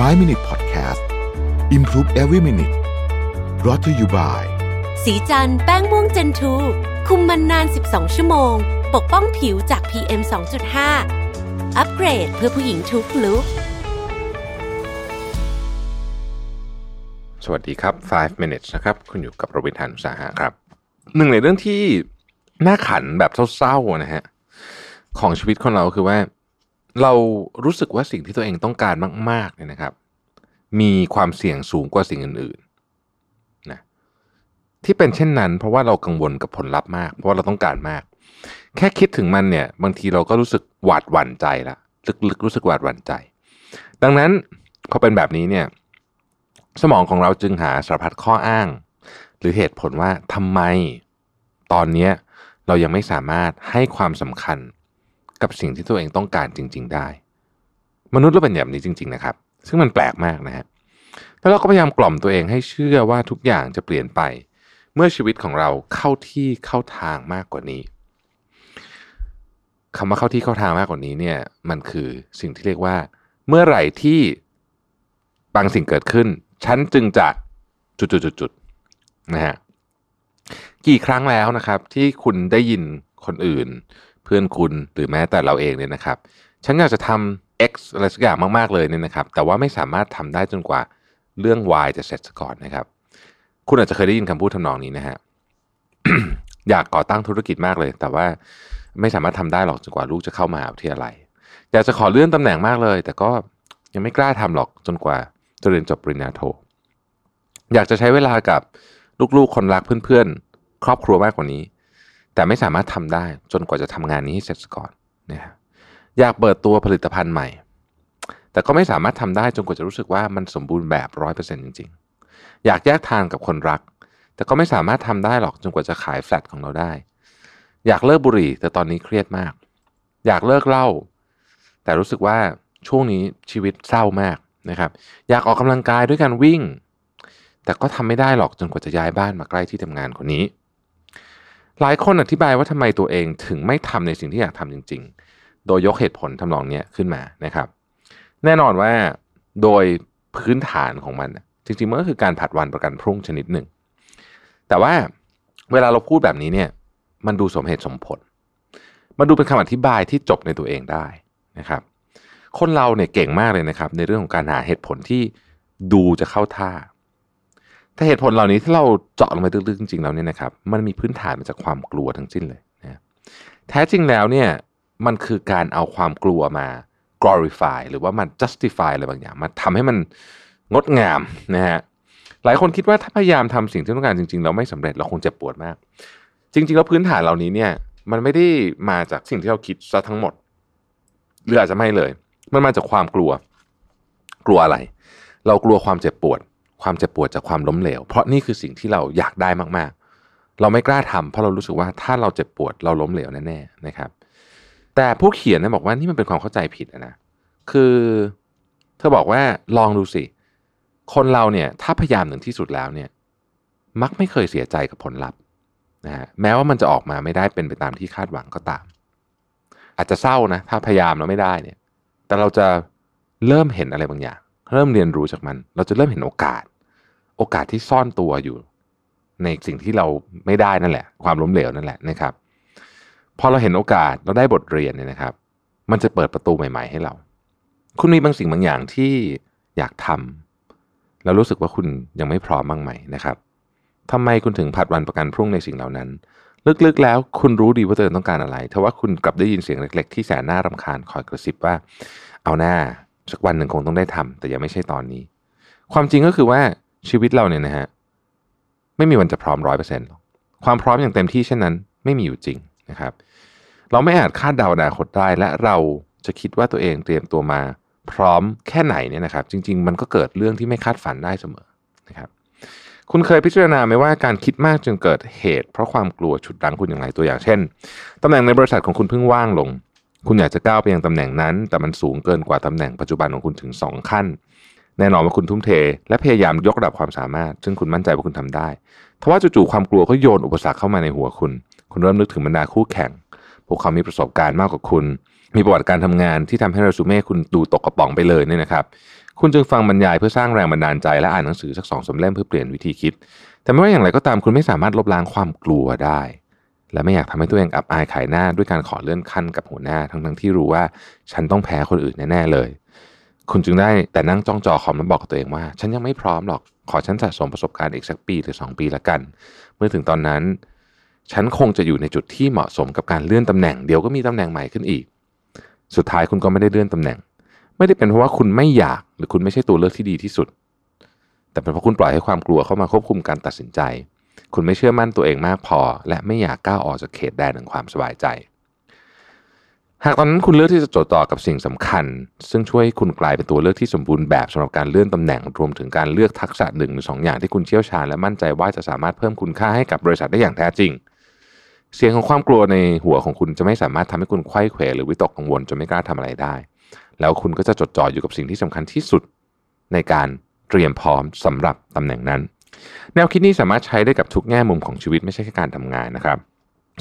5 Minute Podcast Improve Every Minute Brought to you by สีจันแป้งม่วงเจนทูคุมมันนาน12ชั่วโมงปกป้องผิวจาก PM 2.5 อัปเกรดเพื่อผู้หญิงทุกลุคสวัสดีครับ5 minutes นะครับคุณอยู่กับโรบิน หันสาหะครับหนึ่งในเรื่องที่น่าขันแบบเศร้าๆนะฮะของชีวิตคนเราคือว่าเรารู้สึกว่าสิ่งที่ตัวเองต้องการมากๆเนี่ยนะครับมีความเสี่ยงสูงกว่าสิ่งอื่นๆนะที่เป็นเช่นนั้นเพราะว่าเรากังวลกับผลลัพธ์มากเพราะว่าเราต้องการมากแค่คิดถึงมันเนี่ยบางทีเราก็รู้สึกหวาดหวั่นใจละลึกๆรู้สึกหวาดหวั่นใจดังนั้นพอเป็นแบบนี้เนี่ยสมองของเราจึงหาสารพัดข้ออ้างหรือเหตุผลว่าทำไมตอนนี้เรายังไม่สามารถให้ความสำคัญกับสิ่งที่ตัวเองต้องการจริงๆได้มนุษย์เราเป็นแบบนี้จริงๆนะครับซึ่งมันแปลกมากนะฮะแล้วเราก็พยายามกล่อมตัวเองให้เชื่อว่าทุกอย่างจะเปลี่ยนไปเมื่อชีวิตของเราเข้าที่เข้าทางมากกว่านี้คำว่าเข้าที่เข้าทางมากกว่านี้เนี่ยมันคือสิ่งที่เรียกว่าเมื่อไหร่ที่บางสิ่งเกิดขึ้นฉันจึงจะจุดนะฮะกี่ครั้งแล้วนะครับที่คุณได้ยินคนอื่นเพื่อนคุณหรือแม้แต่เราเองเนี่ยนะครับฉันอยากจะทำ X อะไรสักอย่างมากๆเลยเนี่ยนะครับแต่ว่าไม่สามารถทำได้จนกว่าเรื่อง Y จะเสร็จก่อนนะครับคุณอาจจะเคยได้ยินคำพูดทำนองนี้นะฮะ อยากก่อตั้งธุรกิจมากเลยแต่ว่าไม่สามารถทำได้หรอกจนกว่าลูกจะเข้ามหาวิทยาลัยอยากจะขอเลื่อนตำแหน่งมากเลยแต่ก็ยังไม่กล้าทำหรอกจนกว่าจะเรียนจบปริญญาโทอยากจะใช้เวลากับลูกๆคนรักเพื่อนๆครอบครัวมากกว่านี้แต่ไม่สามารถทำได้จนกว่าจะทำงานนี้ให้เสร็จก่อนนะฮะอยากเปิดตัวผลิตภัณฑ์ใหม่แต่ก็ไม่สามารถทำได้จนกว่าจะรู้สึกว่ามันสมบูรณ์แบบ 100% จริงๆอยากแยกทางกับคนรักแต่ก็ไม่สามารถทำได้หรอกจนกว่าจะขายแฟลตของเราได้อยากเลิกบุหรี่แต่ตอนนี้เครียดมากอยากเลิกเหล้าแต่รู้สึกว่าช่วงนี้ชีวิตเศร้ามากนะครับอยากออกกำลังกายด้วยการวิ่งแต่ก็ทำไม่ได้หรอกจนกว่าจะย้ายบ้านมาใกล้ที่ทำงานคนนี้หลายคนอธิบายว่าทำไมตัวเองถึงไม่ทำในสิ่งที่อยากทำจริงๆโดยยกเหตุผลทำนองนี้ขึ้นมานะครับแน่นอนว่าโดยพื้นฐานของมันจริงๆมันก็คือการผัดวันประกันพรุ่งชนิดหนึ่งแต่ว่าเวลาเราพูดแบบนี้เนี่ยมันดูสมเหตุสมผลมันดูเป็นคำอธิบายที่จบในตัวเองได้นะครับคนเราเนี่ยเก่งมากเลยนะครับในเรื่องของการหาเหตุผลที่ดูจะเข้าท่าแต่เหตุผลเหล่านี้ที่เราเจาะลงไปลึกๆจริงๆแล้วเนี่ยนะครับมันมีพื้นฐานมาจากความกลัวทั้งสิ้นเลยนะแท้จริงแล้วเนี่ยมันคือการเอาความกลัวมา glorify หรือว่ามัน justify อะไรบางอย่างมาทำให้มันงดงามนะฮะหลายคนคิดว่าถ้าพยายามทำสิ่งที่ต้องการจริงๆแล้วไม่สำเร็จเราคงเจ็บปวดมากจริงๆแล้วพื้นฐานเหล่านี้เนี่ยมันไม่ได้มาจากสิ่งที่เราคิดซะทั้งหมดหรืออาจจะไม่เลยมันมาจากความกลัวอะไรเรากลัวความเจ็บปวดจากความล้มเหลวเพราะนี่คือสิ่งที่เราอยากได้มากๆเราไม่กล้าทำเพราะเรารู้สึกว่าถ้าเราเจ็บปวดเราล้มเหลวแน่ๆนะครับแต่ผู้เขียนบอกว่านี่มันเป็นความเข้าใจผิดนะคือเธอบอกว่าลองดูสิคนเราเนี่ยถ้าพยายามถึงที่สุดแล้วเนี่ยมักไม่เคยเสียใจกับผลลัพธ์นะฮะแม้ว่ามันจะออกมาไม่ได้เป็นไปตามที่คาดหวังก็ตามอาจจะเศร้านะถ้าพยายามแล้วไม่ได้เนี่ยแต่เราจะเริ่มเห็นอะไรบางอย่างเริ่มเรียนรู้จากมันเราจะเริ่มเห็นโอกาสที่ซ่อนตัวอยู่ในสิ่งที่เราไม่ได้นั่นแหละความล้มเหลวนั่นแหละนะครับพอเราเห็นโอกาสเราได้บทเรียนเนี่ยนะครับมันจะเปิดประตูใหม่ๆให้เราคุณมีบางสิ่งบางอย่างที่อยากทำแล้วรู้สึกว่าคุณยังไม่พร้อมบ้างไหมนะครับทำไมคุณถึงผัดวันประกันพรุ่งในสิ่งเหล่านั้นลึกๆแล้วคุณรู้ดีว่าตัวเองต้องการอะไรแต่ว่าคุณกลับได้ยินเสียงเล็กๆที่แสนน่ารำคาญคอยกระซิบว่าเอาหน้าสักวันหนึ่งคงต้องได้ทำแต่ยังไม่ใช่ตอนนี้ความจริงก็คือว่าชีวิตเราเนี่ยนะฮะไม่มีวันจะพร้อม 100% หรอกความพร้อมอย่างเต็มที่เช่นนั้นไม่มีอยู่จริงนะครับเราไม่อาจคาดเดาอนาคตได้และเราจะคิดว่าตัวเองเตรียมตัวมาพร้อมแค่ไหนเนี่ยนะครับจริงๆมันก็เกิดเรื่องที่ไม่คาดฝันได้เสมอนะครับคุณเคยพิจารณาไหมว่าการคิดมากจนเกิดเหตุเพราะความกลัวฉุดรั้งคุณอย่างไรตัวอย่างเช่นตำแหน่งในบริษัทของคุณเพิ่งว่างลงคุณอยากจะก้าวไปยังตำแหน่งนั้นแต่มันสูงเกินกว่าตำแหน่งปัจจุบันของคุณถึง2ขั้นแน่นอนว่าคุณทุ่มเทและพยายามยกระดับความสามารถซึ่งคุณมั่นใจว่าคุณทำได้ทว่าจู่ๆความกลัวก็โยนอุปสรรคเข้ามาในหัวคุณคุณเริ่มนึกถึงบรรดาคู่แข่งพวกเขามีประสบการณ์มากกว่าคุณมีประวัติการทำงานที่ทำให้เรซูเม่คุณดูตกกระป๋องไปเลยเนี่ยนะครับ คุณจึงฟังบรรยายเพื่อสร้างแรงบันดาลใจและอ่านหนังสือสัก 2-3 เล่มเพื่อเปลี่ยนวิธีคิดแต่ไม่ว่าอย่างไรก็ตามคุณไม่สามารถลบล้างความกลัวได้และไม่อยากทำให้ตัวเองอับอายขายหน้าด้วยการขอเลื่อนขั้นกับหัวหน้าทั้งที่รู้ว่าฉันต้องแพ้คนอื่นแน่ๆเลยคุณจึงได้แต่นั่งจ้องจอคอมแล้วบอกกับตัวเองว่าฉันยังไม่พร้อมหรอกขอฉันสะสมประสบการณ์อีกสักปีหรือ2 ปีละกันเมื่อถึงตอนนั้นฉันคงจะอยู่ในจุดที่เหมาะสมกับการเลื่อนตำแหน่งเดี๋ยวก็มีตำแหน่งใหม่ขึ้นอีกสุดท้ายคุณก็ไม่ได้เลื่อนตำแหน่งไม่ได้เป็นเพราะว่าคุณไม่อยากหรือคุณไม่ใช่ตัวเลือกที่ดีที่สุดแต่เป็นเพราะคุณปล่อยให้ความกลัวเข้ามาควบคุมการตัดสินใจคุณไม่เชื่อมั่นตัวเองมากพอและไม่อยากก้าวออกจากเขตแดนแห่งความสบายใจหากตอนนั้นคุณเลือกที่จะจดจ่อกับสิ่งสำคัญซึ่งช่วยคุณกลายเป็นตัวเลือกที่สมบูรณ์แบบสำหรับการเลื่อนตำแหน่งรวมถึงการเลือกทักษะ1หรือ2อย่างที่คุณเชี่ยวชาญและมั่นใจว่าจะสามารถเพิ่มคุณค่าให้กับบริษัทได้อย่างแท้จริงเสียงของความกลัวในหัวของคุณจะไม่สามารถทำให้คุณไขว้เขวหรือวิตกกังวลจนไม่กล้าทำอะไรได้แล้วคุณก็จะจดจ่ออยู่กับสิ่งที่สำคัญที่สุดในการเตรียมพร้อมสำหรับตำแหน่งนั้นแนวคิดนี้สามารถใช้ได้กับทุกแง่มุมของชีวิตไม่ใช่แค่การทำงานนะครับ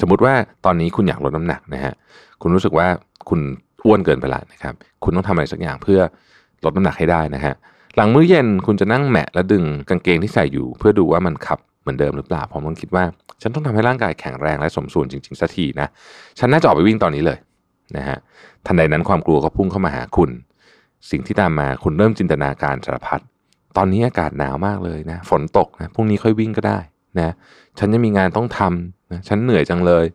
สมมุติว่าตอนนี้คุณอยากลดน้ำหนักนะฮะคุณรู้สึกว่าคุณอ้วนเกินไปแล้วนะครับคุณต้องทำอะไรสักอย่างเพื่อลดน้ำหนักให้ได้นะฮะหลังมื้อเย็นคุณจะนั่งแหมะและดึงกางเกงที่ใส่อยู่เพื่อดูว่ามันขับเหมือนเดิมหรือเปล่าพร้อมทั้งคิดว่าฉันต้องทำให้ร่างกายแข็งแรงและสมส่วนจริงๆสักทีนะฉันน่าจะออกไปวิ่งตอนนี้เลยนะฮะทันใดนั้นความกลัวก็พุ่งเข้ามาหาคุณสิ่งที่ตามมาคุณเริ่มจินตนาการสารพัดตอนนี้อากาศหนาวมากเลยนะฝนตกนะพรุ่งนี้ค่อยวิ่งก็ได้นะฉันจะมีงานต้องทำนะฉันเหนื่อยจังเลย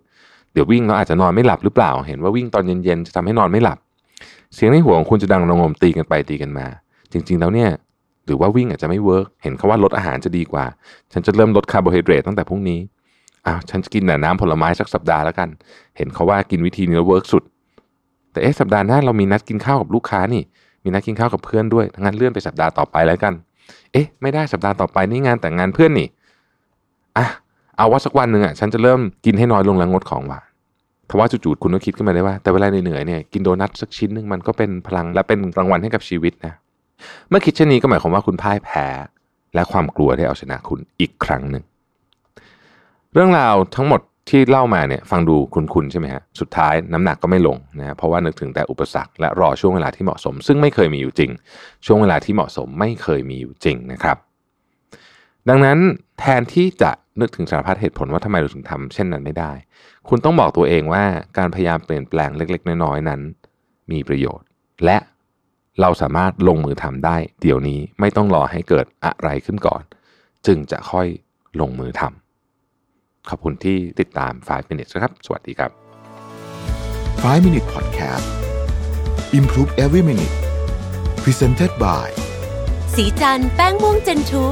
เดี๋ยววิ่งแล้วอาจจะนอนไม่หลับหรือเปล่าเห็นว่าวิ่งตอนเย็นๆจะทำให้นอนไม่หลับเสียงในหัวของคุณจะดังระงมตีกันไปตีกันมาจริงๆแล้วเนี่ยหรือว่าวิ่งอาจจะไม่เวิร์กเห็นเขาว่าลดอาหารจะดีกว่าฉันจะเริ่มลดคาร์โบไฮเดรตตั้งแต่พรุ่งนี้ฉันจะกินแต่น้ำผลไม้สักสัปดาห์แล้วกันเห็นเขาว่ากินวิธีนี้แล้วเวิร์กสุดแต่สัปดาห์หน้าเรามีนัดกินข้าวกับลูกค้านี่มีนัดกินข้าวกับเพื่อนด้วยงั้นเลื่อนไปสัปดาห์ต่อไปแล้วกันไม่ได้สัปดาห์ต่อไปนี่งานแต่งงานเพื่อนนี่เอาว่าสักวันหนึ่งฉันจะเริ่มกินให้น้อยลงและงดของหวานทว่าจู่ๆคุณก็คิดขึ้นมาได้ว่าแต่เวลาเหนื่อยเนี่ยกินโดนัทสักชิ้นนึงมันก็เป็นพลังและเป็นรางวัลให้กับชีวิตนะเมื่อคิดเช่นนี้ก็หมายความว่าคุณพ่ายแพ้และความกลัวได้เอาชนะคุณอีกครั้งหนึ่งเรื่องราวทั้งหมดที่เล่ามาเนี่ยฟังดูคุ้นๆใช่ไหมฮะสุดท้ายน้ำหนักก็ไม่ลงนะเพราะว่านึกถึงแต่อุปสรรคและรอช่วงเวลาที่เหมาะสมซึ่งไม่เคยมีอยู่จริงช่วงเวลาที่เหมาะสมไม่เคยมีอยู่จริงนะครับดังนั้นแทนที่จะนึกถึงสารพัดเหตุผลว่าทำไมเราถึงทำเช่นนั้นไม่ได้คุณต้องบอกตัวเองว่าการพยายามเปลี่ยนแปลงเล็กๆน้อยๆนั้นมีประโยชน์และเราสามารถลงมือทำได้เดี๋ยวนี้ไม่ต้องรอให้เกิดอะไรขึ้นก่อนจึงจะค่อยลงมือทำขอบคุณที่ติดตาม 5 Minutes นะครับ สวัสดีครับ 5 Minutes Podcast Improve Every Minute Presented by สีจันทร์แป้งม่วงเจนทู